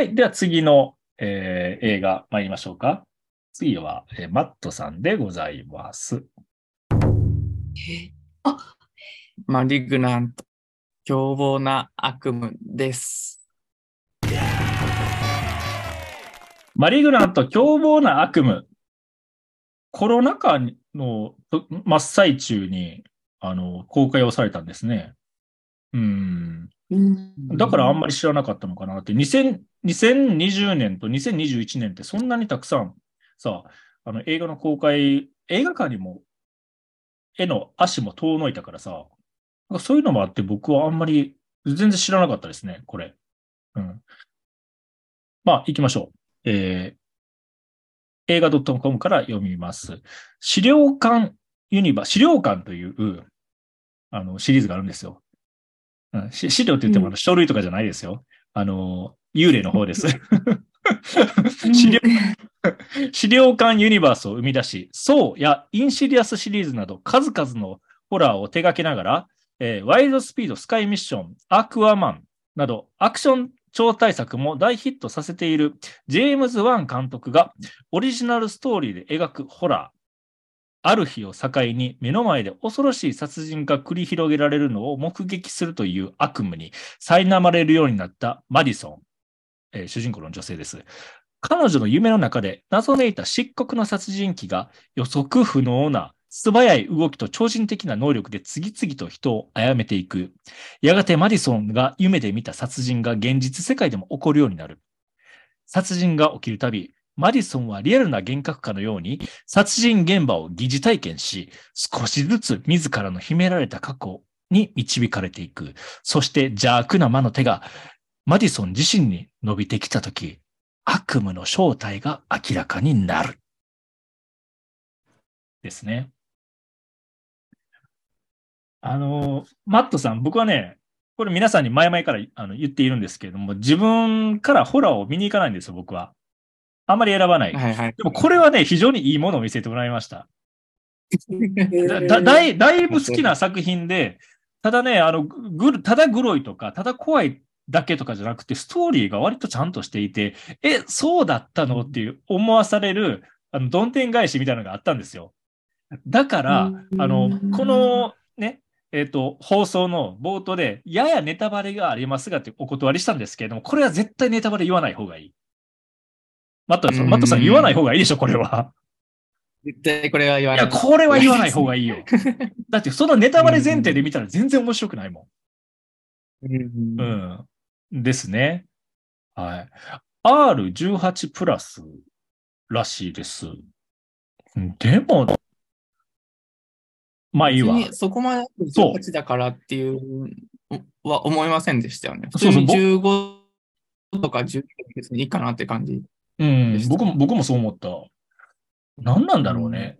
はい。では次の、映画参りましょうか。次は、マットさんでございます。マリグナント、凶暴な悪夢です。マリグナント、凶暴な悪夢。コロナ禍の真っ最中に公開をされたんですね。だからあんまり知らなかったのかなって。2020年と2021年ってそんなにたくさんさ、映画の公開、映画館にも絵の足も遠のいたからさ、そういうのもあって僕はあんまり全然知らなかったですね、これ。まあ、行きましょう。映画 .com から読みます。資料館というシリーズがあるんですよ。資料って言っても書類とかじゃないですよ。幽霊の方です。資料館ユニバースを生み出し、ソーやインシディアスシリーズなど数々のホラーを手掛けながら、ワイルドスピード、スカイミッション、アクアマンなどアクション超大作も大ヒットさせているジェームズ・ワン監督がオリジナルストーリーで描くホラー。ある日を境に目の前で恐ろしい殺人が繰り広げられるのを目撃するという悪夢に苛まれるようになったマディソン、主人公の女性です。彼女の夢の中で謎めいた漆黒の殺人鬼が予測不能な素早い動きと超人的な能力で次々と人を殺めていく。やがてマディソンが夢で見た殺人が現実世界でも起こるようになる。殺人が起きるたび、マディソンはリアルな幻覚かのように殺人現場を疑似体験し、少しずつ自らの秘められた過去に導かれていく。そして邪悪な魔の手がマディソン自身に伸びてきたとき、悪夢の正体が明らかになる。ですね。マットさん、僕はね、これ皆さんに前々から言っているんですけれども、自分からホラーを見に行かないんですよ、僕は。あんまり選ばない。はいはい、でもこれはね、非常にいいものを見せてもらいました。だいぶ好きな作品で、ただね、ただグロいとか、ただ怖いだけとかじゃなくて、ストーリーが割とちゃんとしていて、そうだったのっていう思わされる、どんでん返しみたいなのがあったんですよ。だから、このね、放送の冒頭で、ややネタバレがありますがってお断りしたんですけれども、これは絶対ネタバレ言わない方がいい。マットさん、言わない方がいいでしょ、これは。絶対これは言わない。いや、これは言わない方がいいよ。だって、そのネタバレ前提で見たら全然面白くないもん。ですね。はい。R18 プラスらしいです。でも、まあいいわ。そこまで18だからっていうは思いませんでしたよね。普通に15とか19別にいいかなって感じ。僕もそう思った。何なんだろうね。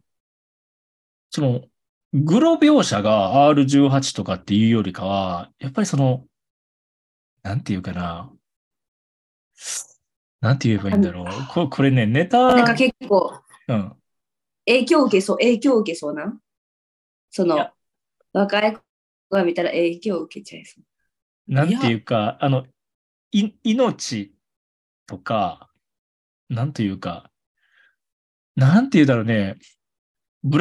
その、グロ描写が R18 とかっていうよりかは、やっぱりその、なんていうかな。なんて言えばいいんだろう。これね、ネタ。なんか結構、影響受けそうな。その、若い子が見たら影響受けちゃいそう。なんていうか、命とか、なんて言うだろうね。と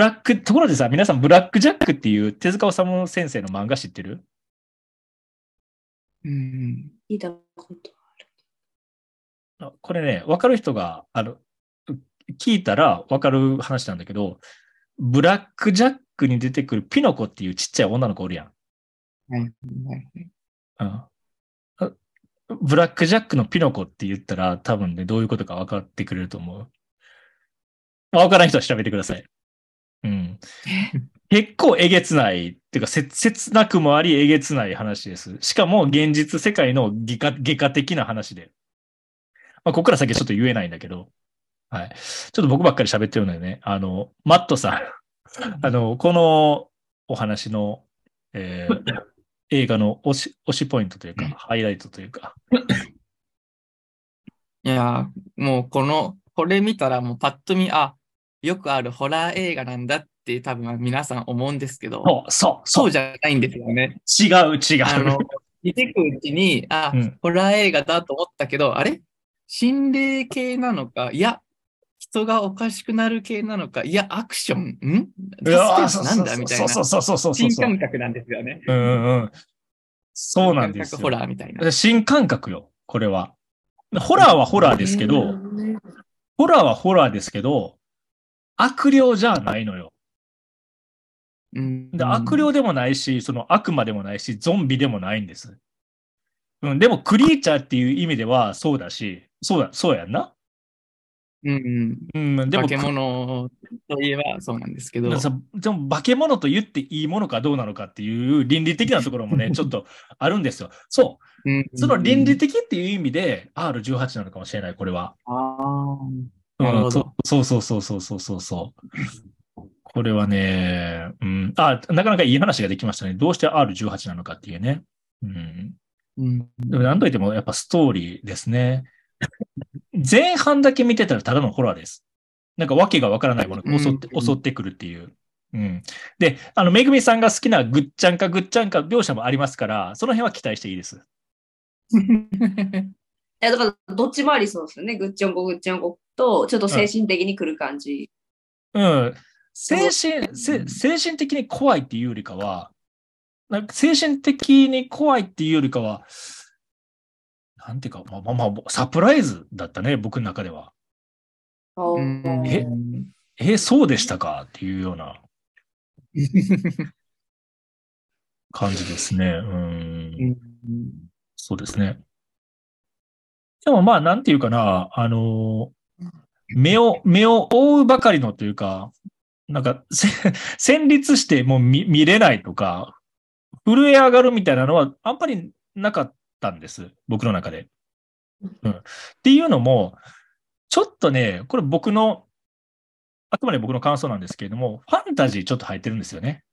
ころでさ、皆さん、ブラックジャックっていう手塚治虫先生の漫画知ってる？聞いたことある。これね、わかる人が、聞いたらわかる話なんだけど、ブラックジャックに出てくるピノコっていうちっちゃい女の子おるやん。ブラックジャックのピノコって言ったら多分ね、どういうことか分かってくれると思う。分からない人は調べてください。結構えげつない、っていうか切なくもありえげつない話です。しかも現実世界の外科的な話で。まあ、ここから先はちょっと言えないんだけど。はい。ちょっと僕ばっかり喋ってるのでね、マットさん、このお話の、映画の推しポイントというか、ハイライトというか。いやー、もうこれ見たらもうパッと見、よくあるホラー映画なんだって多分皆さん思うんですけど、そうじゃないんですよね。違う。見てくうちに、ホラー映画だと思ったけど、あれ心霊系なのか、いや、人がおかしくなる系なのか、いや、アクション、なんだみたいな。新感覚なんですよね。そうなんですよ。ホラーみたいな。新感覚よ、これは。ホラーはホラーですけど、ホラーはホラーですけど、悪霊じゃないのよ。で悪霊でもないし、その悪魔でもないし、ゾンビでもないんです。でも、クリーチャーっていう意味ではそうだし、そうやんな。でも化け物といえばそうなんですけど、でも化け物と言っていいものかどうなのかっていう倫理的なところもねちょっとあるんですよ。そう、その倫理的っていう意味で R18 なのかもしれない、これは。そうこれはね、なかなかいい話ができましたね。どうして R18 なのかっていうね。でも何と言ってもやっぱストーリーですね。前半だけ見てたらただのホラーです。なんか訳がわからないものが襲ってくるっていう。で、めぐみさんが好きなぐっちゃんかぐっちゃんか描写もありますから、その辺は期待していいです。いや、だからどっちもありそうですよね。ぐっちゃんこぐっちゃんこと、ちょっと精神的に来る感じ。精神的に怖いっていうよりかは、なんか精神的に怖いっていうよりかは、なんていうか、サプライズだったね、僕の中では。そうでしたかっていうような感じですね。そうですね。でもなんていうかな、目を覆うばかりのというか、なんか、戦慄してもう 見れないとか、震え上がるみたいなのは、あんまりなかったんです、僕の中で。っていうのも、ちょっとね、これあくまで僕の感想なんですけれども、ファンタジーちょっと入ってるんですよね。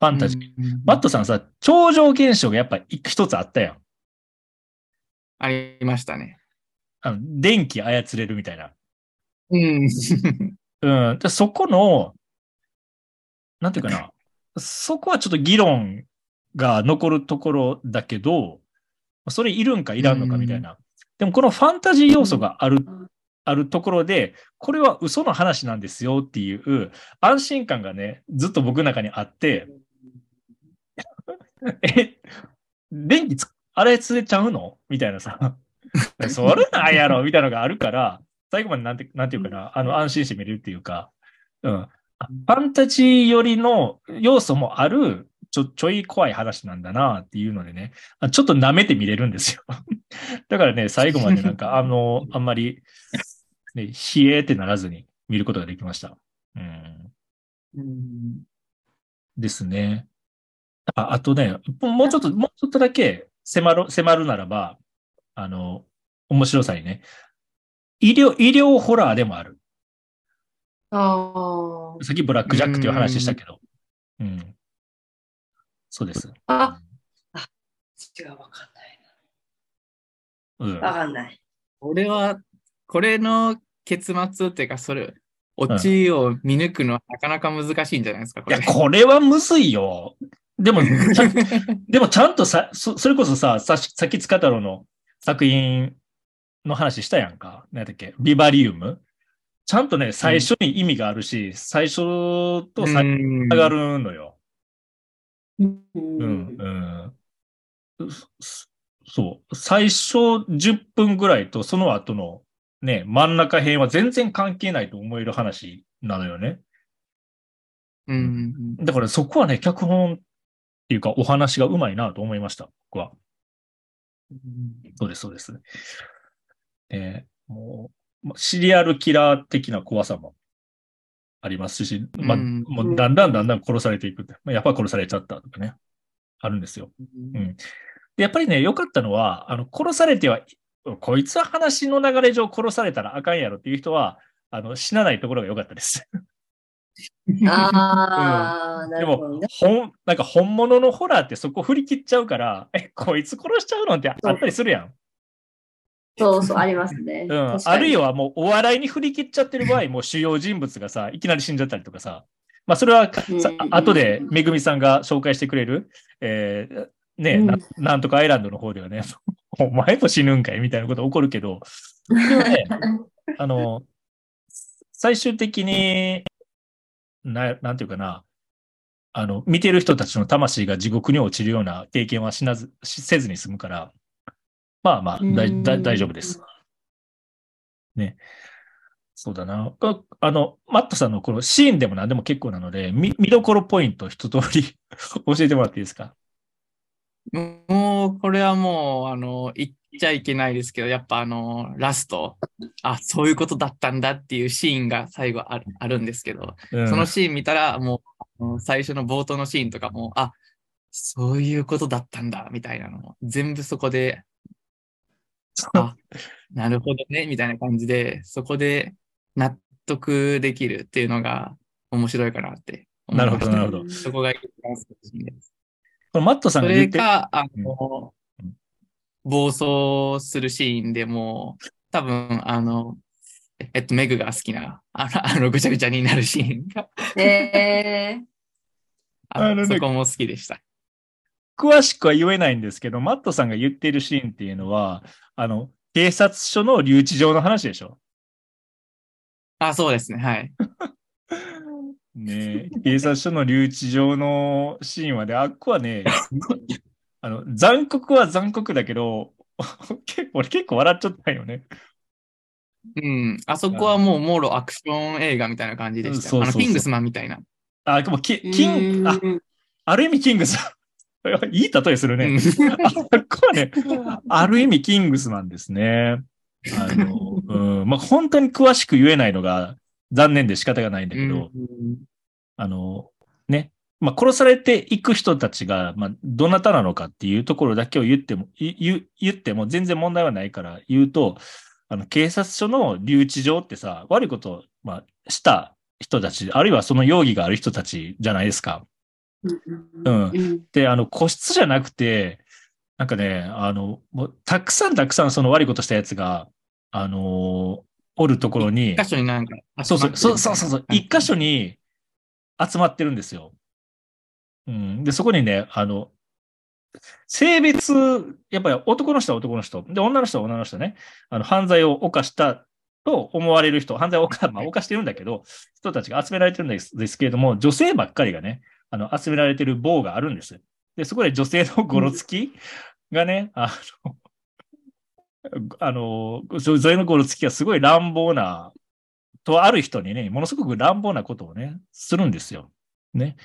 ファンタジー。マットさんさ、超常現象がやっぱ一つあったやん。ありましたね。電気操れるみたいな。でそこの、なんていうかな、そこはちょっと議論が残るところだけど、それいるんかいらんのかみたいな。でもこのファンタジー要素があるところで、これは嘘の話なんですよっていう安心感がね、ずっと僕の中にあって、電気つれちゃうのみたいなさ、それなんやろみたいなのがあるから、最後までなんていうかな、安心して見れるっていうか、ファンタジー寄りの要素もある、ちょい怖い話なんだなっていうのでね、ちょっと舐めて見れるんですよ。だからね、最後までなんか、あんまり、ね、ひえーってならずに見ることができました。ですね。あとね、もうちょっとだけ迫るならば、面白さにね、医療ホラーでもある。さっきブラックジャックっていう話したけど。そうです。違う、わかんないな。わかんない。俺は、これの結末っていうか、オチを見抜くのはなかなか難しいんじゃないですか、これ。いや、これはむずいよ。でもちゃんとさ、それこそさ、さっき塚太郎の作品の話したやんか。何だっけ、ビバリウム。ちゃんとね、最初に意味があるし、最初と最後に上がるのよ。そう。最初10分ぐらいと、その後のね、真ん中辺は全然関係ないと思える話なのよね。だからそこはね、脚本っていうかお話がうまいなと思いました、僕は。そうです、そうです。もうシリアルキラー的な怖さもありますし、もうだんだん殺されていくって、やっぱり殺されちゃったとかね、あるんですよ。でやっぱりね、良かったのは、殺されては、こいつは話の流れ上殺されたらあかんやろっていう人は、死なないところが良かったです。なるほどね、でもなんか本物のホラーってそこ振り切っちゃうから、こいつ殺しちゃうのってあったりするやん。そう、ありますね。あるいはもうお笑いに振り切っちゃってる場合、もう主要人物がさ、いきなり死んじゃったりとかさ、それは後でめぐみさんが紹介してくれる、なんとかアイランドの方ではね、お前も死ぬんかいみたいなこと起こるけど、でもね、最終的に、なんていうかな、見てる人たちの魂が地獄に落ちるような経験はせずに済むから、まあまあ、大丈夫です。ね。そうだな。マットさんのこのシーンでも何でも結構なので、見どころポイント一通り教えてもらっていいですか？もう、これはもう、言っちゃいけないですけど、やっぱラスト、あ、そういうことだったんだっていうシーンが最後あるんですけど、うん、そのシーン見たら、もう、最初の冒頭のシーンとかも、あ、そういうことだったんだ、みたいなのも、全部そこで、あ、なるほどね、みたいな感じで、そこで納得できるっていうのが面白いかなって思いました。なるほど、なるほど。そこが一番好きです。このマットさんが言ってそれか、暴走するシーンでも、多分、メグが好きな、ぐちゃぐちゃになるシーンが、そこも好きでした。詳しくは言えないんですけど、マットさんが言っているシーンっていうのは、警察署の留置場の話でしょ？あ、そうですね、はい。ねえ、警察署の留置場のシーンはね、あっこはね、残酷は残酷だけど、俺結構笑っちゃったよね。うん、あそこはもうもろアクション映画みたいな感じでした。そうそうそう、キングスマンみたいな。あ、でもある意味キングスマン。いい例えするね。あそこはね、ある意味キングスマンですね。まあ、本当に詳しく言えないのが、残念で仕方がないんだけど、まあ、殺されていく人たちが、まあ、どなたなのかっていうところだけを言っても全然問題はないから言うと、警察署の留置場ってさ、悪いことを、まあ、した人たち、あるいはその容疑がある人たちじゃないですか。うん。で、個室じゃなくて、なんかね、もうたくさんその悪いことしたやつが、おるところに、一箇所になんか集まってるみたいな。そう、一箇所に集まってるんですよ。うん。で、そこにね、性別、やっぱり男の人は男の人、で、女の人は女の人ね、犯罪を犯したと思われる人、犯罪を犯してるんだけど、人たちが集められてるんですけれども、女性ばっかりがね、集められてる棒があるんです。で、そこで女性のゴロつきがね、女性のゴロつきはすごい乱暴な、とある人にね、ものすごく乱暴なことをね、するんですよ。ね。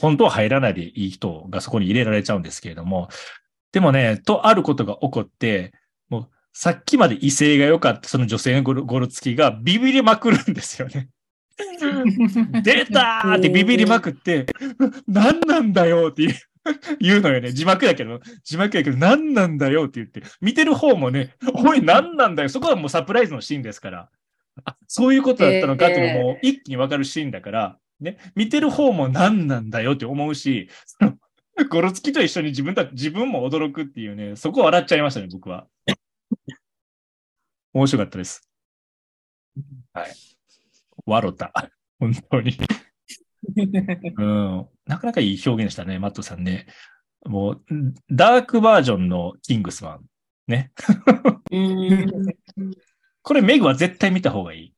本当は入らないでいい人がそこに入れられちゃうんですけれども、でもね、とあることが起こって、もう、さっきまで威勢が良かったその女性のゴロつきがビビりまくるんですよね。出たーってビビりまくって、何なんだよっていう。言うのよね。字幕やけど、何なんだよって言って、見てる方もね、おい、何なんだよ。そこはもうサプライズのシーンですから、あ、そういうことだったのかっていうのも一気にわかるシーンだから、ね、見てる方も何なんだよって思うし、そのゴロつきと一緒に自分も驚くっていうね、そこ笑っちゃいましたね、僕は。面白かったです。はい。笑った。本当に。うん、なかなかいい表現でしたね、マットさんね。もう、ダークバージョンのキングスマン。ね。これ、メグは絶対見た方がい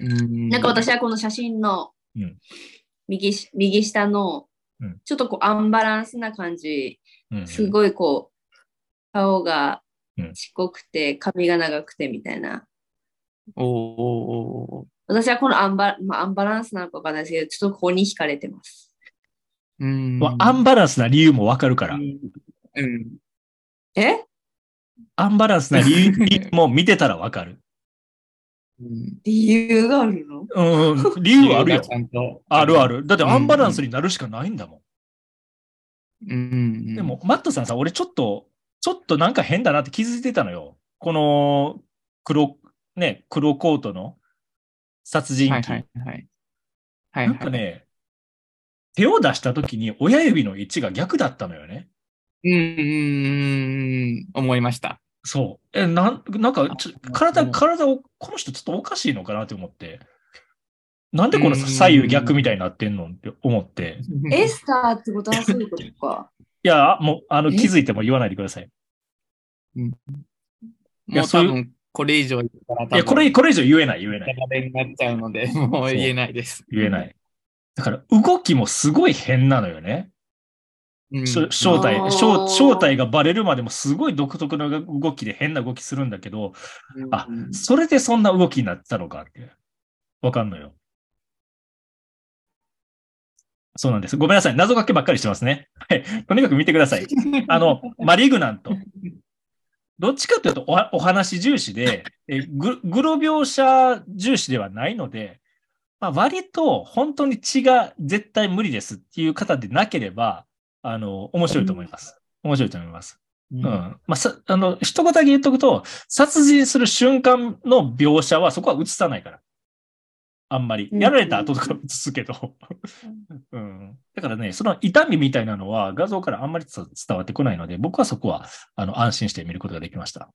い。なんか私はこの写真の右下の、ちょっとこうアンバランスな感じ、すごいこう、顔がちっこくて、髪が長くてみたいな。私はこのアンバランスなのかわかんないですけど、ちょっとここに惹かれてます。アンバランスな理由もわかるから。え？アンバランスな理由も見てたらわかる。理由があるの？理由はあるよ。ある。だってアンバランスになるしかないんだもん。でも、マットさんさ、俺ちょっとなんか変だなって気づいてたのよ。この黒コートの。殺人鬼。なんかね、手を出したときに親指の位置が逆だったのよね。思いました。そう。なんか、体を、この人ちょっとおかしいのかなって思って。なんでこの左右逆みたいになってんのって思って。エスターってことはそういうことか。や、もう、気づいても言わないでください。うん。もう多分、これ以上言ったら多分。いや、これ以上言えない。流れになっちゃうので、もう言えないです。言えない。だから、動きもすごい変なのよね。うん、正体がバレるまでもすごい独特な動きで変な動きするんだけど、うん、あ、それでそんな動きになったのかって。わかんのよ。そうなんです。ごめんなさい。謎かけばっかりしてますね。はい。とにかく見てください。マリグナント。どっちかというとお話重視で、グロ描写重視ではないので、まあ、割と本当に血が絶対無理ですっていう方でなければ、面白いと思います。面白いと思います。うん。まあ、一言だけ言っとくと、殺人する瞬間の描写はそこは映さないから。あんまり。やられた後とか映すけど。うん。だからね、その痛みみたいなのは画像からあんまり伝わってこないので、僕はそこは、安心して見ることができました。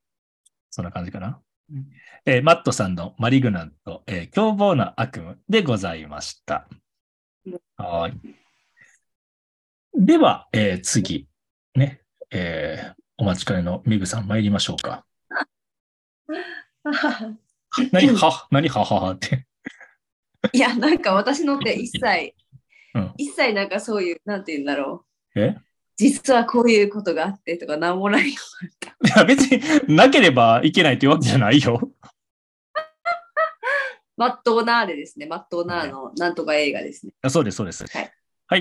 そんな感じかな。うん、マットさんのマリグナント、凶暴な悪夢でございました。はい。では、次。ね。お待ちかねのミグさん参りましょうか。何ははって。いや、なんか私のって一切なんかそういう、なんて言うんだろう。実はこういうことがあってとか、なんもないよ。いや、別になければいけないというわけじゃないよ。マットーナーでですね、マットーナーのなんとか映画ですね。あ、そうです、そうです。はい。は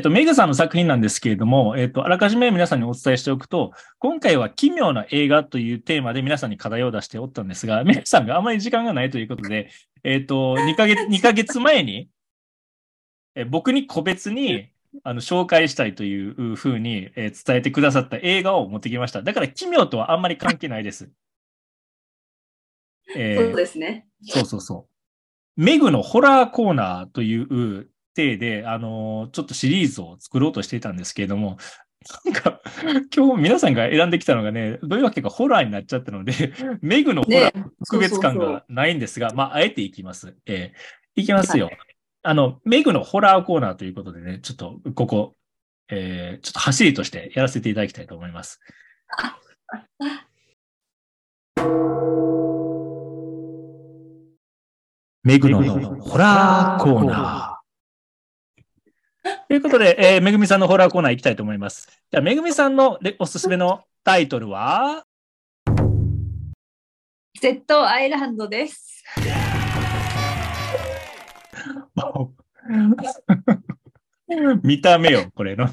い、メグさんの作品なんですけれども、あらかじめ皆さんにお伝えしておくと、今回は奇妙な映画というテーマで皆さんに課題を出しておったんですが、メグさんがあまり時間がないということで、2ヶ月前に、僕に個別に、紹介したいというふうに、伝えてくださった映画を持ってきました。だから奇妙とはあんまり関係ないです。そうですね。そうそうそう。メグのホラーコーナーという体で、ちょっとシリーズを作ろうとしていたんですけれども、なんか、今日皆さんが選んできたのがね、どういうわけかホラーになっちゃったので、メグのホラー特別感がないんですが、ね、そうそうそう、まあ、あえていきます。いきますよ。はい、メグのホラーコーナーということでね、ちょっとここ、ちょっと走りとしてやらせていただきたいと思います。メグのホラーコーナー。ということで、めぐみさんのホラーコーナー行きたいと思います。じゃあ、めぐみさんのおすすめのタイトルはZアイランドです。見た目よ、これの。ま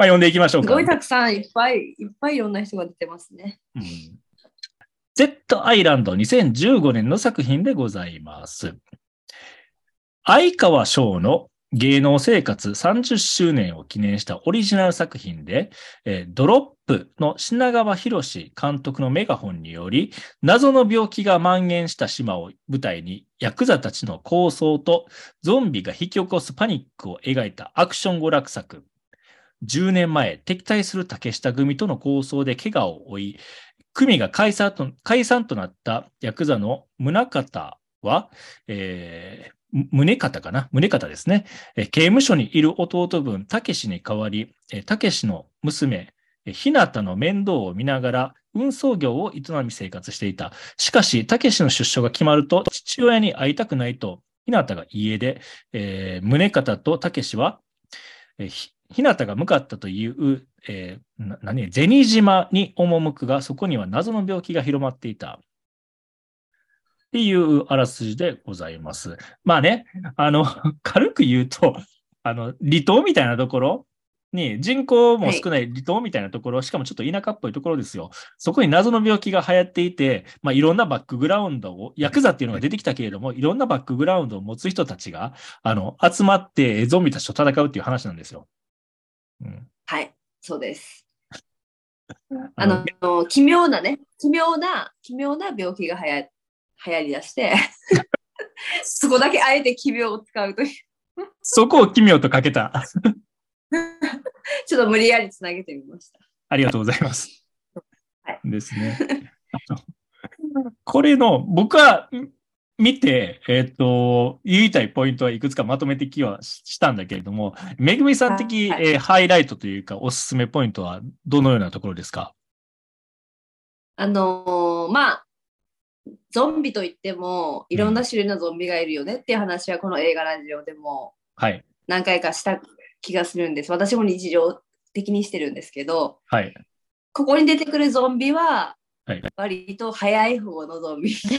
あ、呼んでいきましょうか。すごいたくさんいっぱいいろんな人が出てますね。うん、Zアイランド2015年の作品でございます。相川翔の芸能生活30周年を記念したオリジナル作品で、ドロップの品川博史監督のメガホンにより、謎の病気が蔓延した島を舞台に、ヤクザたちの抗争とゾンビが引き起こすパニックを描いたアクション娯楽作。10年前、敵対する竹下組との抗争で怪我を負い、組が解散となったヤクザの宗方は、宗方ですね。刑務所にいる弟分、たけしに代わり、たけしの娘、ひなたの面倒を見ながら、運送業を営み生活していた。しかし、たけしの出所が決まると、父親に会いたくないと、ひなたが家出、宗方とたけしは、ひなたが向かったという、銭島に赴くが、そこには謎の病気が広まっていた。っていうあらすじでございます。まあね、軽く言うと、離島みたいなところに、人口も少ない離島みたいなところ、しかもちょっと田舎っぽいところですよ。そこに謎の病気が流行っていて、まあいろんなバックグラウンドを、ヤクザっていうのが出てきたけれども、いろんなバックグラウンドを持つ人たちが、集まってゾンビたちと戦うっていう話なんですよ。うん、はい、そうです。奇妙な病気が流行りだしてそこだけあえて奇妙を使うというそこを奇妙とかけたちょっと無理やりつなげてみました。ありがとうございます、はい、ですねこれの僕は見て、言いたいポイントはいくつかまとめてきはしたんだけれども、めぐみさん的、はい、ハイライトというかおすすめポイントはどのようなところですか？まあゾンビといってもいろんな種類のゾンビがいるよねっていう話はこの映画ラジオでも何回かした気がするんです。私も日常的にしてるんですけど、はい、ここに出てくるゾンビは割と早い方のゾンビ、は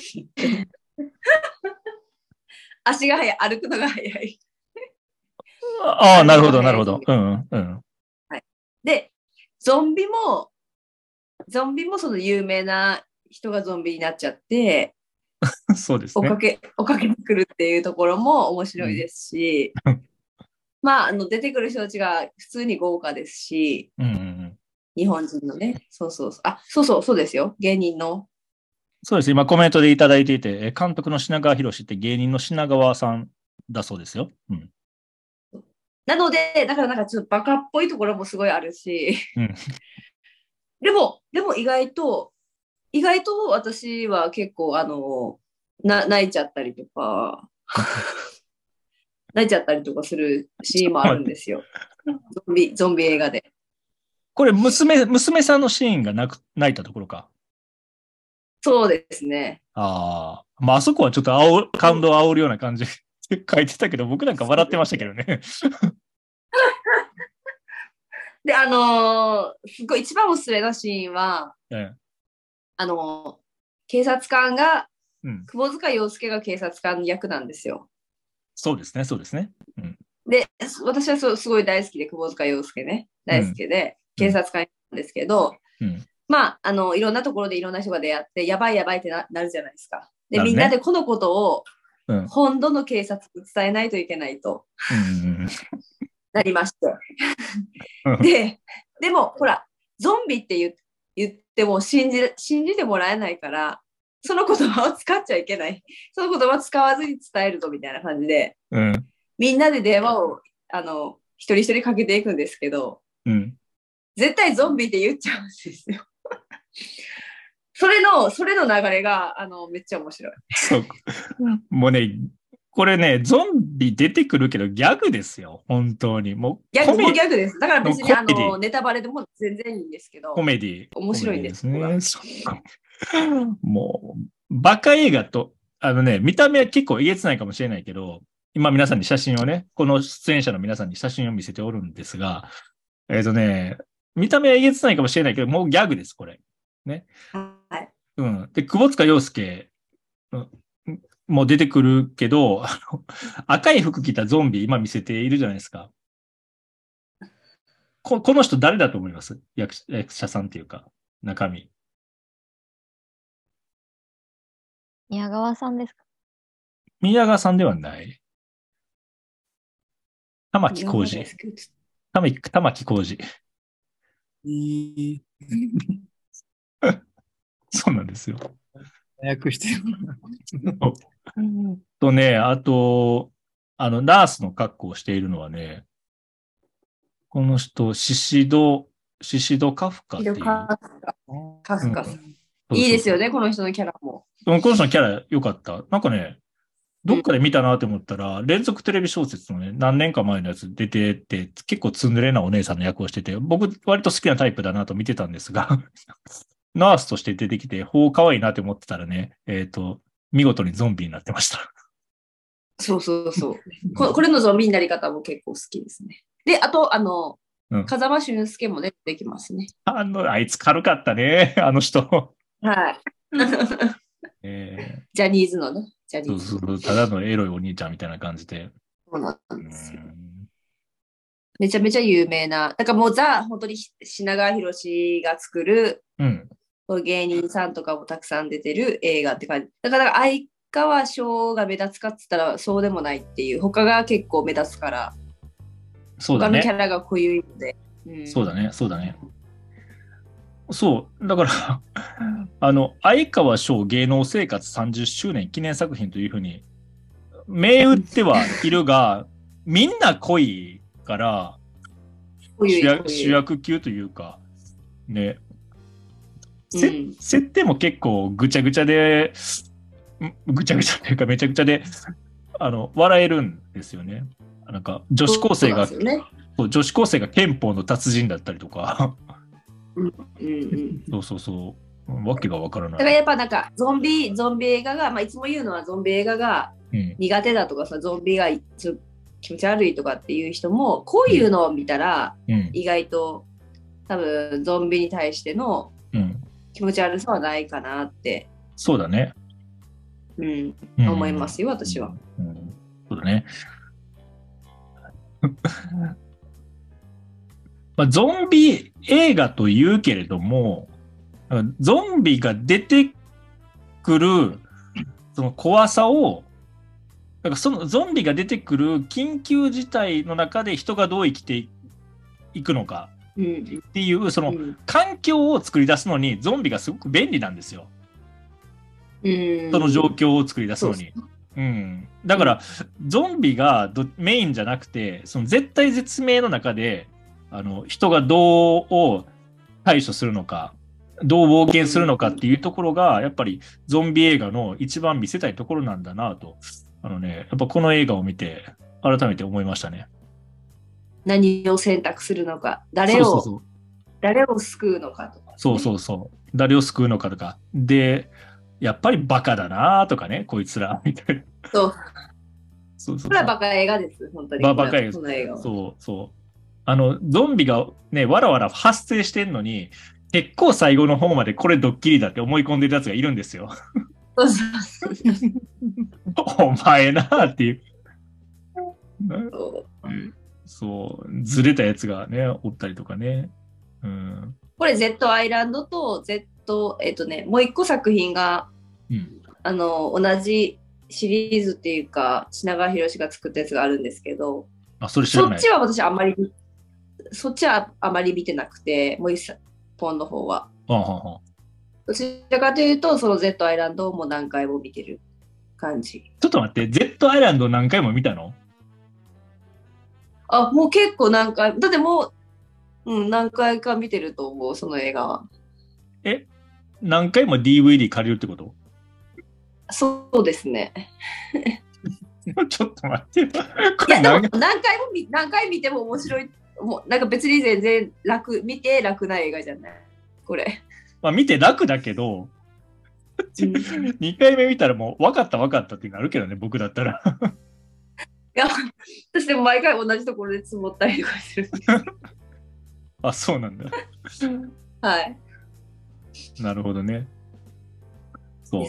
い、足が速い、歩くのが速いああ、なるほどなるほど、うんうん、はい、でゾンビもその有名な人がゾンビになっちゃってそうですね、追っかけてくるっていうところも面白いですし、うん、まあ、出てくる人たちが普通に豪華ですし、うんうんうん、日本人のね、そうですよ、芸人の、そうです、今コメントでいただいていて、監督の品川博って芸人の品川さんだそうですよ、うん、なのでだからなんかちょっとバカっぽいところもすごいあるし、うん、でも意外と私は結構泣いちゃったりとか泣いちゃったりとかするシーンもあるんですよゾンビ映画で。これ娘さんのシーンが泣いたところか。そうですね。ああ、まああそこはちょっと感動を煽るような感じで書いてたけど、僕なんか笑ってましたけどねですごい一番おすすめのシーンは、うん、警察官が、うん、窪塚洋介が警察官役なんですよ。そうですね、そうですね、うん、で私はすごい大好きで、窪塚洋介ね、大好きで、うん、警察官なんですけど、うん、まあいろんなところでいろんな人が出会って、やばいやばいってなるじゃないですか。で、みんなでこのことを、うん、本土の警察に伝えないといけないと、うん、なりましてでもほらゾンビって言っても信じてもらえないから、その言葉を使っちゃいけない、その言葉を使わずに伝えると、みたいな感じで、うん、みんなで電話を一人一人かけていくんですけど、うん、絶対ゾンビって言っちゃうんですよそれの流れがめっちゃ面白いそうもうね、これね、ゾンビ出てくるけどギャグですよ、本当に。もうギャグです。だから別にネタバレでも全然いいんですけど、コメディ面白いですね。もうバカ映画と、見た目は結構えげつないかもしれないけど、今皆さんに写真をね、この出演者の皆さんに写真を見せておるんですが、見た目はえげつないかもしれないけど、もうギャグですこれね、はい、うん、で窪塚洋介、うんもう出てくるけど、赤い服着たゾンビ今見せているじゃないですか。この人誰だと思います？役者さんっていうか中身。宮川さんですか？宮川さんではない。玉木浩二。そうなんですよ。役してるとね、あとナースの格好をしているのはね、この人シシドカフカっていう、カフカ、うん、いいですよね、この人のキャラも。この人のキャラ良かった。なんかね、どっかで見たなと思ったら、連続テレビ小説のね、何年か前のやつ出てて、結構ツンデレなお姉さんの役をしてて、僕割と好きなタイプだなと見てたんですがナースとして出てきて、可愛いなと思ってたらね、見事にゾンビになってました。そうそうそう。これのゾンビになり方も結構好きですね。で、あと、うん、風間俊介も出てきますね。あいつ軽かったね、あの人。はい。ジャニーズのね、そう、ただのエロいお兄ちゃんみたいな感じで。そうなんですよ。めちゃめちゃ有名な、だからもう本当に品川博士が作る、うん、芸人さんとかもたくさん出てる映画って感じ。だから相川翔が目立つかっつったらそうでもないっていう、他が結構目立つから、そうだね、他のキャラが濃ゆいので、うん、そうだね、そうだね。そう、だから相川翔芸能生活30周年記念作品というふうに銘打ってはいるが、みんな濃いから主役級というかね、うん、設定も結構ぐちゃぐちゃで、ぐちゃぐちゃというかめちゃくちゃで笑えるんですよね。なんか女子高生が、ね、女子高生が憲法の達人だったりとかうんうん、うん、そうそうそうわけがわからない。だからやっぱなんかゾンビ映画が、まあ、いつも言うのはゾンビ映画が苦手だとかさ、うん、ゾンビが気持ち悪いとかっていう人もこういうのを見たら、うん、意外と多分ゾンビに対しての気持ち悪さはないかなって、うん、そうだね、うん、うん、思いますよ私は、うんうん、そうだねまあ、ゾンビ映画というけれどもゾンビが出てくるその怖さをなんかそのゾンビが出てくる緊急事態の中で人がどう生きていくのかっていうその環境を作り出すのにゾンビがすごく便利なんですよ、その状況を作り出すのに。うん、だからゾンビがメインじゃなくてその絶対絶命の中で人がどうを対処するのかどう冒険するのかっていうところがやっぱりゾンビ映画の一番見せたいところなんだなとねやっぱこの映画を見て改めて思いましたね。何を選択するのか誰を救うのかとか、ね、そうそうそう誰を救うのかとかでやっぱりバカだなとかねこいつらみたいなそうそうそうこれはバカ映画です本当にバカ映画そうそうゾンビがねわらわら発生してんのに結構最後の方までこれドッキリだって思い込んでるやつがいるんですよそうそうそうお前なーっていうそうずれたやつがねおったりとかね、うん、これ Z アイランドと Z もう一個作品がうん、同じシリーズっていうか品川博が作ったやつがあるんですけどあ そっちは私あまり見てなくてもう一本の方はどちらかというとその Z アイランドも何回も見てる感じ。ちょっと待って Z アイランド何回も見たの？あもう結構何回だってもう、うん、何回か見てると思うその映画は。え何回も DVD 借りるってこと？そうですねちょっと待ってこれいやでも何回見ても面白いもうなんか別に全然見て楽な映画じゃないこれ、まあ、見て楽だけど2回目見たらもう分かったってなるけどね僕だったらいや私でも毎回同じところで積もったりとかするあそうなんだはいなるほどね。そう。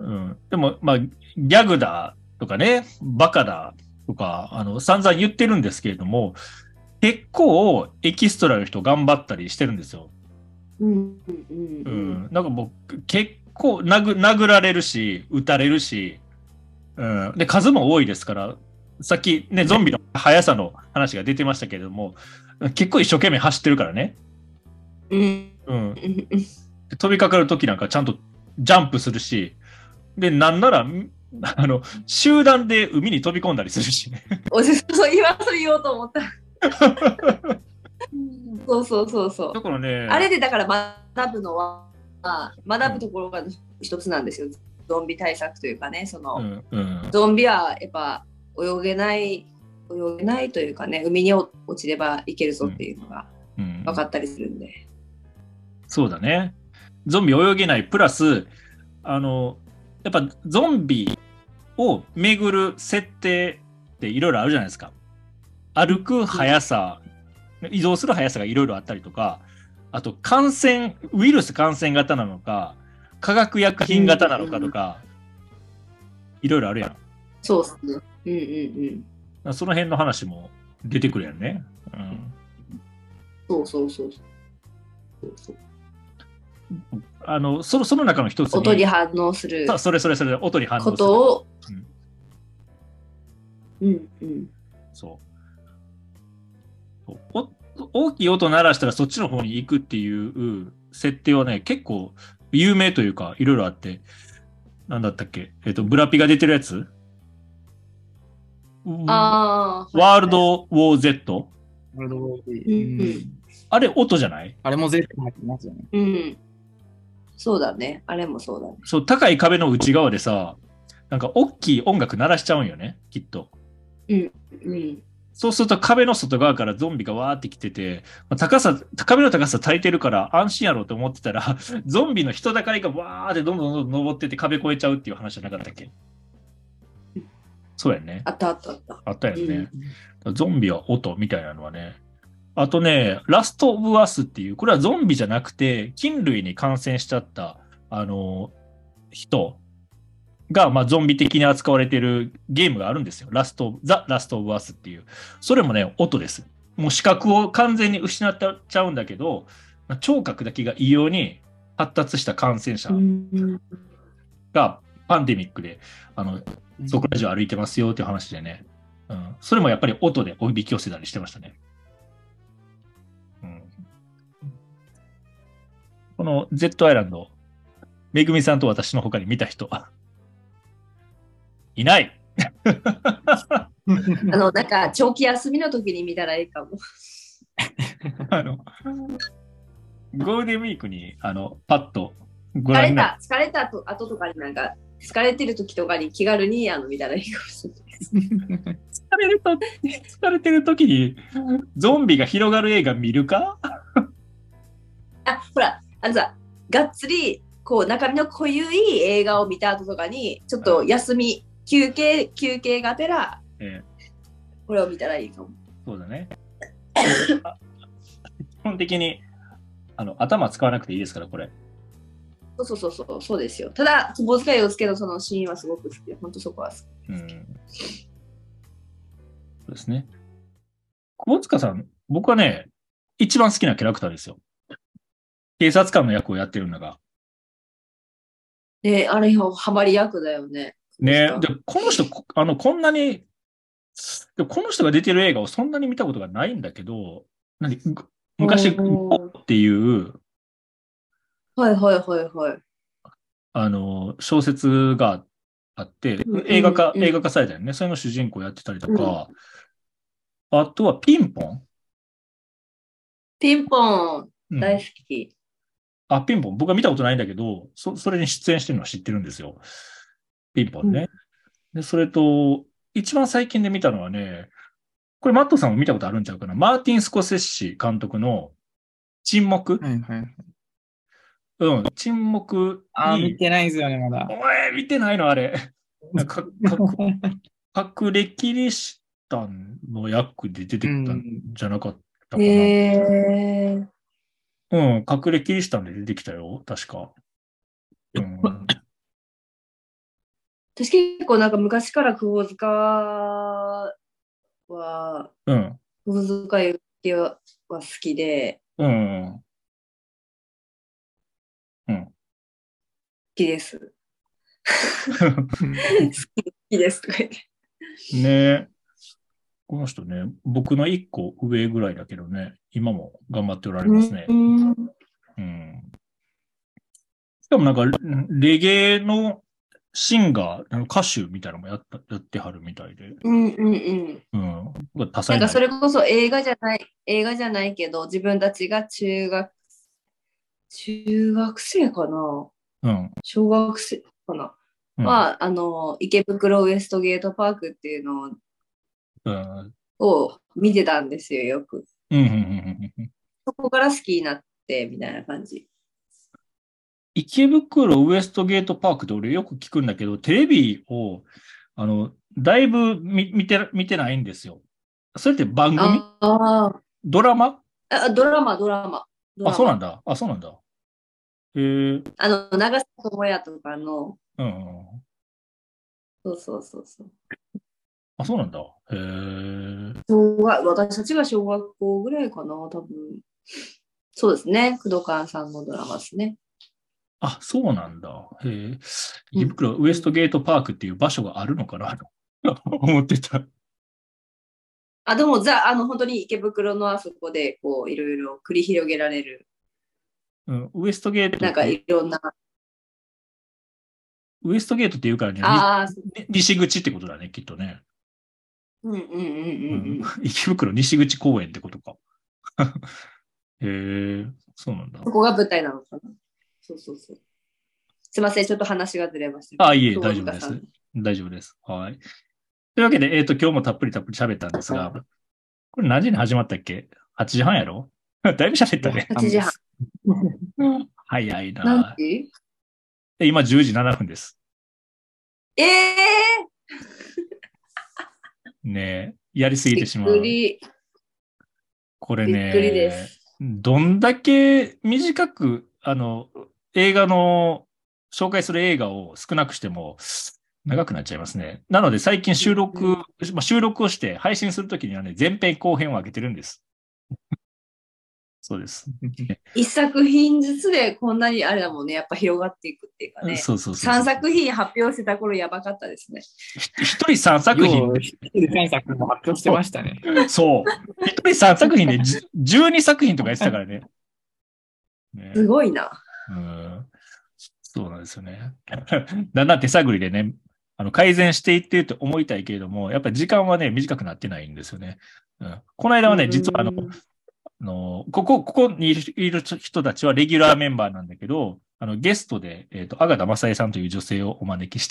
うん、でも、まあ、ギャグだとかね、バカだとか、散々言ってるんですけれども、結構エキストラの人頑張ったりしてるんですよ。うん。うんうん、なんかもう、結構殴られるし、撃たれるし、うん、で、数も多いですから、さっきね、ゾンビの速さの話が出てましたけれども、結構一生懸命走ってるからね。うん。うん飛びかかるときなんかちゃんとジャンプするし、で、なんなら、集団で海に飛び込んだりするしね。おじさん、今それ言おうと思った。そうそうそうそう。だからね、あれでだから学ぶのは、学ぶところが一つなんですよ。ゾンビ対策というかね、うんうん、ゾンビはやっぱ泳げないというかね、海に落ちればいけるぞっていうのが分かったりするんで。うんうん、そうだね。ゾンビ泳げないプラスやっぱゾンビを巡る設定っていろいろあるじゃないですか。歩く速さ、移動する速さがいろいろあったりとか、あとウイルス感染型なのか化学薬品型なのかとかいろいろあるやん。そうっすね、うんうんうん、その辺の話も出てくるやんね、うん、そうそうその中の一つに音に反応するそれ音に反応することを、うん、うんうんそう大きい音鳴らしたらそっちの方に行くっていう設定はね結構有名というかいろいろあって、なんだったっけブラピが出てるやつ、あーワールドウォー Z、 ワールドウォー Z、 うん、うんあれ音じゃない？あれも絶対入ってますよね。うん。そうだね。あれもそうだね。そう、高い壁の内側でさ、なんか大きい音楽鳴らしちゃうんよね、きっと。うんうん。そうすると壁の外側からゾンビがわーって来てて、壁の高さ足りてるから安心やろうと思ってたら、ゾンビの人だかりがわーってどんどん登ってて壁越えちゃうっていう話じゃなかったっけ？そうやね。あった。あったよね。うん、ゾンビは音みたいなのはね。あとね、ラストオブアスっていう、これはゾンビじゃなくて、菌類に感染しちゃった、人が、まあ、ゾンビ的に扱われてるゲームがあるんですよ。ザ・ラストオブアスっていう。それもね、音です。もう視覚を完全に失っちゃうんだけど、聴覚だけが異様に発達した感染者が、パンデミックで、そこら中歩いてますよっていう話でね、うん、それもやっぱり音でおびき寄せたりしてましたね。うん、この Z アイランド、めぐみさんと私の他に見た人いないなんか長期休みの時に見たらいいかも。ゴールデンウィークにパッとご覧になる。疲れた後とかになんか疲れてる時とかに気軽に見たらいいかもしれないです。疲れてる時にゾンビが広がる映画見るか。あ、ほら、さ、がっつりこう中身の濃ゆい映画を見た後とかにちょっと休み、休憩がてら、これを見たらいいかも。そうだね。基本的に頭使わなくていいですから、これ。そうですよ。ただ、つぼ使いをつけるそのシーンはすごく好き。本当そこは好き。うん。そうですね。久保塚さん、僕はね、一番好きなキャラクターですよ。警察官の役をやってるんだが。ね、あれハマり役だよね。ね、でこの人こんなにで、この人が出てる映画をそんなに見たことがないんだけど、昔っていう。はい。小説があって、映画化されたよね。それの主人公やってたりとか、あとはピンポン大好き。あ、ピンポン僕は見たことないんだけど、それに出演してるのは知ってるんですよ。ピンポンね。で、それと一番最近で見たのはね、これマットさんも見たことあるんちゃうかな。マーティン・スコセッシ監督の沈黙。はい。うん、沈黙。あ、見てないですよね、まだ。おい、見てないの、あれ。核歴リシタンの役で出てきたんじゃなかったかな。うん、核歴リシタンで出てきたよ、確か。うん、私結構なんか昔から窪塚は、窪塚ゆきは好きで。うん。好きです。好きです。ねえ。この人ね、僕の1個上ぐらいだけどね、今も頑張っておられますね。うん。しかもなんか、レゲエのシンガー、歌手みたいなのもやってはるみたいで。多彩な。なんかそれこそ映画じゃないけど、自分たちが中学生かな。小学生かな、は池袋ウエストゲートパークっていうのを見てたんですよ、よく。そこから好きになってみたいな感じ。池袋ウエストゲートパークって俺よく聞くんだけど、テレビをだいぶ見てないんですよ。それって番組？ドラマ？ドラマ。あ、そうなんだ。長崎智也とかの。そう。あ、そうなんだ。私たちが小学校ぐらいかな、多分。そうですね。工藤官さんのドラマですね。あ、そうなんだ。池袋ウエストゲートパークっていう場所があるのかなと思ってた。あ、でも本当に池袋のあそこでこういろいろ繰り広げられる。ウエストゲート。なんかいろんな。ウエストゲートっていうからね、西口ってことだね、きっとね。池袋西口公園ってことか。へえ、そうなんだ。ここが舞台なのかな。そう。すいません、ちょっと話がずれました。あ、いえ、大丈夫です。大丈夫です。はい。というわけで、今日もたっぷり喋ったんですが、これ何時に始まったっけ ?8 時半やろだいぶ喋ったね。8時半。早いな。何時？今10時7分です。ええー、ねえ、やりすぎてしまう。びっくり。これね、びっくりです。どんだけ短く、映画の、紹介する映画を少なくしても長くなっちゃいますね。なので最近収録をして配信するときにはね、前編後編を開けてるんです。そうです。一作品ずつでこんなにあれだもんね、やっぱ広がっていくっていうかね。そうそうそう。3作品発表してた頃やばかったですね。一人3作品。一人3作も発表してましたね。そう。一人3作品で12作品とかやってたからね。ねすごいな。うん。そうなんですよね。だんだん手探りでね、改善していってると思いたいけれども、やっぱり時間はね、短くなってないんですよね。うん、この間はね、実はここにいる人たちはレギュラーメンバーなんだけど、ゲストで、阿賀田雅恵さんという女性をお招きし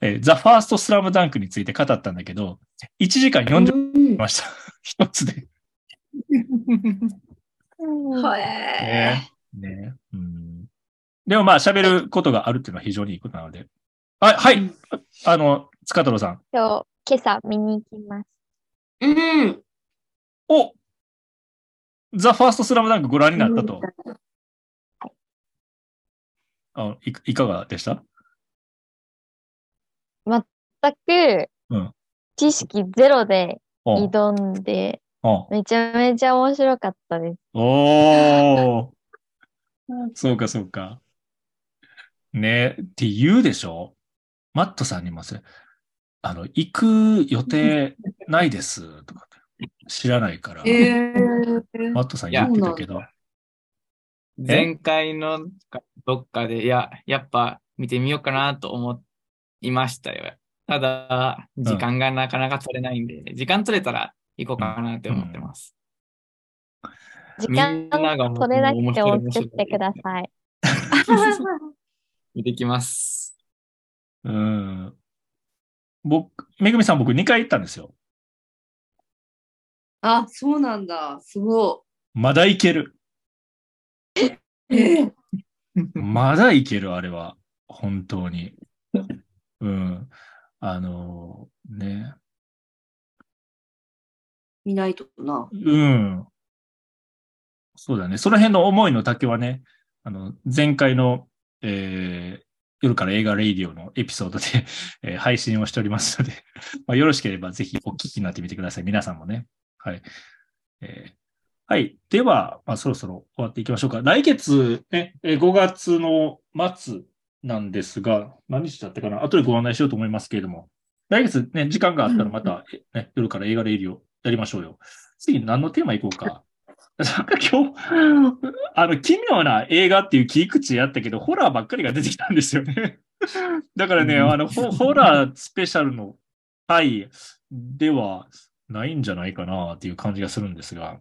て、ザ・ファースト・スラムダンクについて語ったんだけど、1時間40分いました。一つで。ほえー。ね。うんでもまあ喋ることがあるっていうのは非常にいいことなので。あ、はい。塚太郎さん。今朝見に行きます。うん。お！ザ・ファーストスラムダンクご覧になったと。いかがでした？全く、知識ゼロで挑んで、めちゃめちゃ面白かったです。おー。そうか、そうか。ねって言うでしょ？マットさんにもそれ、行く予定ないですとか知らないから、マットさん言ってたけど、前回のどっかでやっぱ見てみようかなと思いましたよ。ただ時間がなかなか取れないんで、時間取れたら行こうかなって思ってます。時間取れなくて送ってください。見てきます。めぐみさん、僕2回行ったんですよ。あ、そうなんだ。すごい。まだ行ける。まだ行ける、あれは。本当に。うん。ね。見ないとな。うん。そうだね。その辺の思いの丈はね、前回の、夜から映画レイディオのエピソードで、配信をしておりますので、よろしければぜひお聞きになってみてください。皆さんもね。はい。はい。では、そろそろ終わっていきましょうか。来月、5月の末なんですが、何日だったかな？後でご案内しようと思いますけれども、来月ね、時間があったらまた、ね、夜から映画レイディオやりましょうよ。次何のテーマいこうか。なんか今日、奇妙な映画っていう切り口やったけど、ホラーばっかりが出てきたんですよね。だからね、ホラースペシャルの回ではないんじゃないかなっていう感じがするんですが。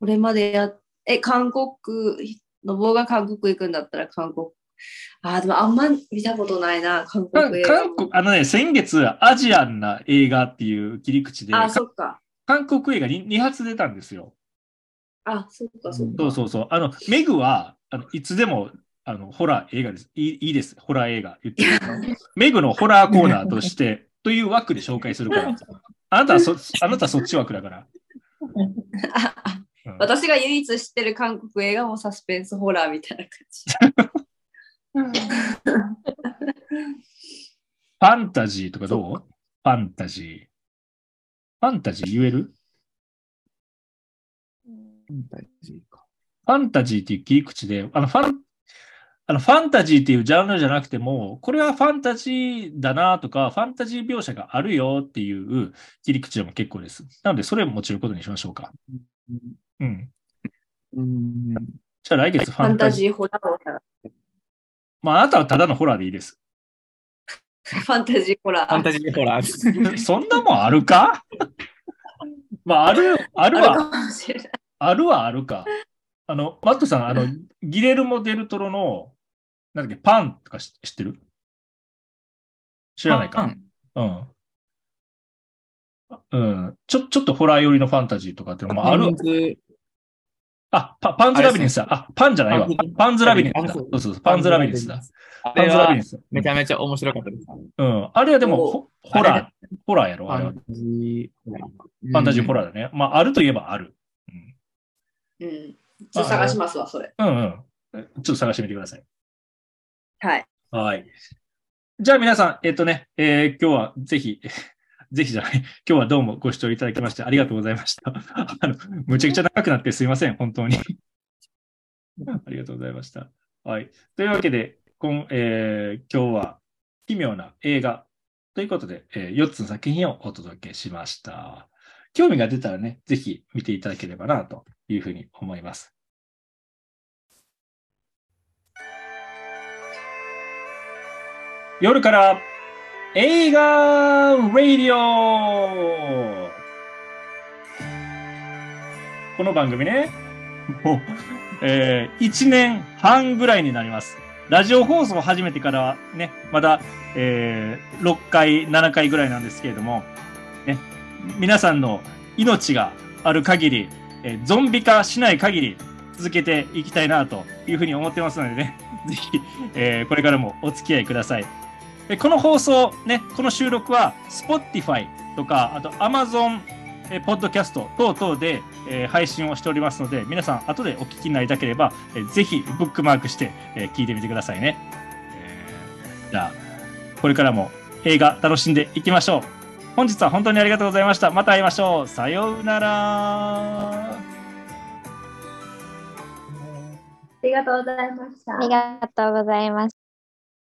これまで韓国、のぼうが韓国行くんだったら韓国。でもあんま見たことないな、韓国映画。ね、先月、アジアンな映画っていう切り口で。あ、そっか。韓国映画に2発出たんですよ。あ、そうか、そうか。そう。メグは、いつでも、ホラー映画です。いいです。ホラー映画言ってる。メグのホラーコーナーとして、という枠で紹介するから。あなたはそっち枠だから。私が唯一知ってる韓国映画もサスペンスホラーみたいな感じ。ファンタジーとかどう？ファンタジー言える？ファンタジーか。ファンタジーっていう切り口で、ファンタジーっていうジャンルじゃなくても、これはファンタジーだなとか、ファンタジー描写があるよっていう切り口でも結構です。なので、それを用いることにしましょうか。うん。じゃあ来月ファンタジー。ファンタジーホラー。あなたはただのホラーでいいです。ファンタジーホラー。ファンタジーホラー。そんなもんあるか？あるはあるか。マットさん、ギレルモ・デルトロの、なんだっけ、パンとか知ってる？知らないか。うん。うん。ちょっとホラー寄りのファンタジーとかっていうのもある。パンズラビリンスだ。パンじゃないわ。パンズラビリンスだ。そう。パンズラビリンスだ。パンズラビリンス。めちゃめちゃ面白かったです。うん。あれはでも、ホラーやろ、あれは。ファンタジーホラーだね。まあ、あるといえばある。うん。ちょっと探しますわ、それ。ちょっと探してみてください。はい。はい。じゃあ皆さん、今日はぜひじゃない。今日はどうもご視聴いただきましてありがとうございました。むちゃくちゃ長くなってすいません、本当に。ありがとうございました。はい。というわけで、今日は奇妙な映画ということで、4つの作品をお届けしました。興味が出たらね、ぜひ見ていただければなというふうに思います。夜から映画ラディオ。この番組ね、もう、1年半ぐらいになります。ラジオ放送を始めてからはね、まだ、6回、7回ぐらいなんですけれども、ね、皆さんの命がある限り、ゾンビ化しない限り続けていきたいなというふうに思ってますのでね、ぜひ、これからもお付き合いください。この放送、ね、この収録は Spotify とか、あと Amazon ポッドキャスト等々で配信をしておりますので、皆さん後でお聞きになりたければ、ぜひブックマークして聞いてみてくださいね。じゃあ、これからも映画楽しんでいきましょう。本日は本当にありがとうございました。また会いましょう。さようなら。ありがとうございました。ありがとうございました。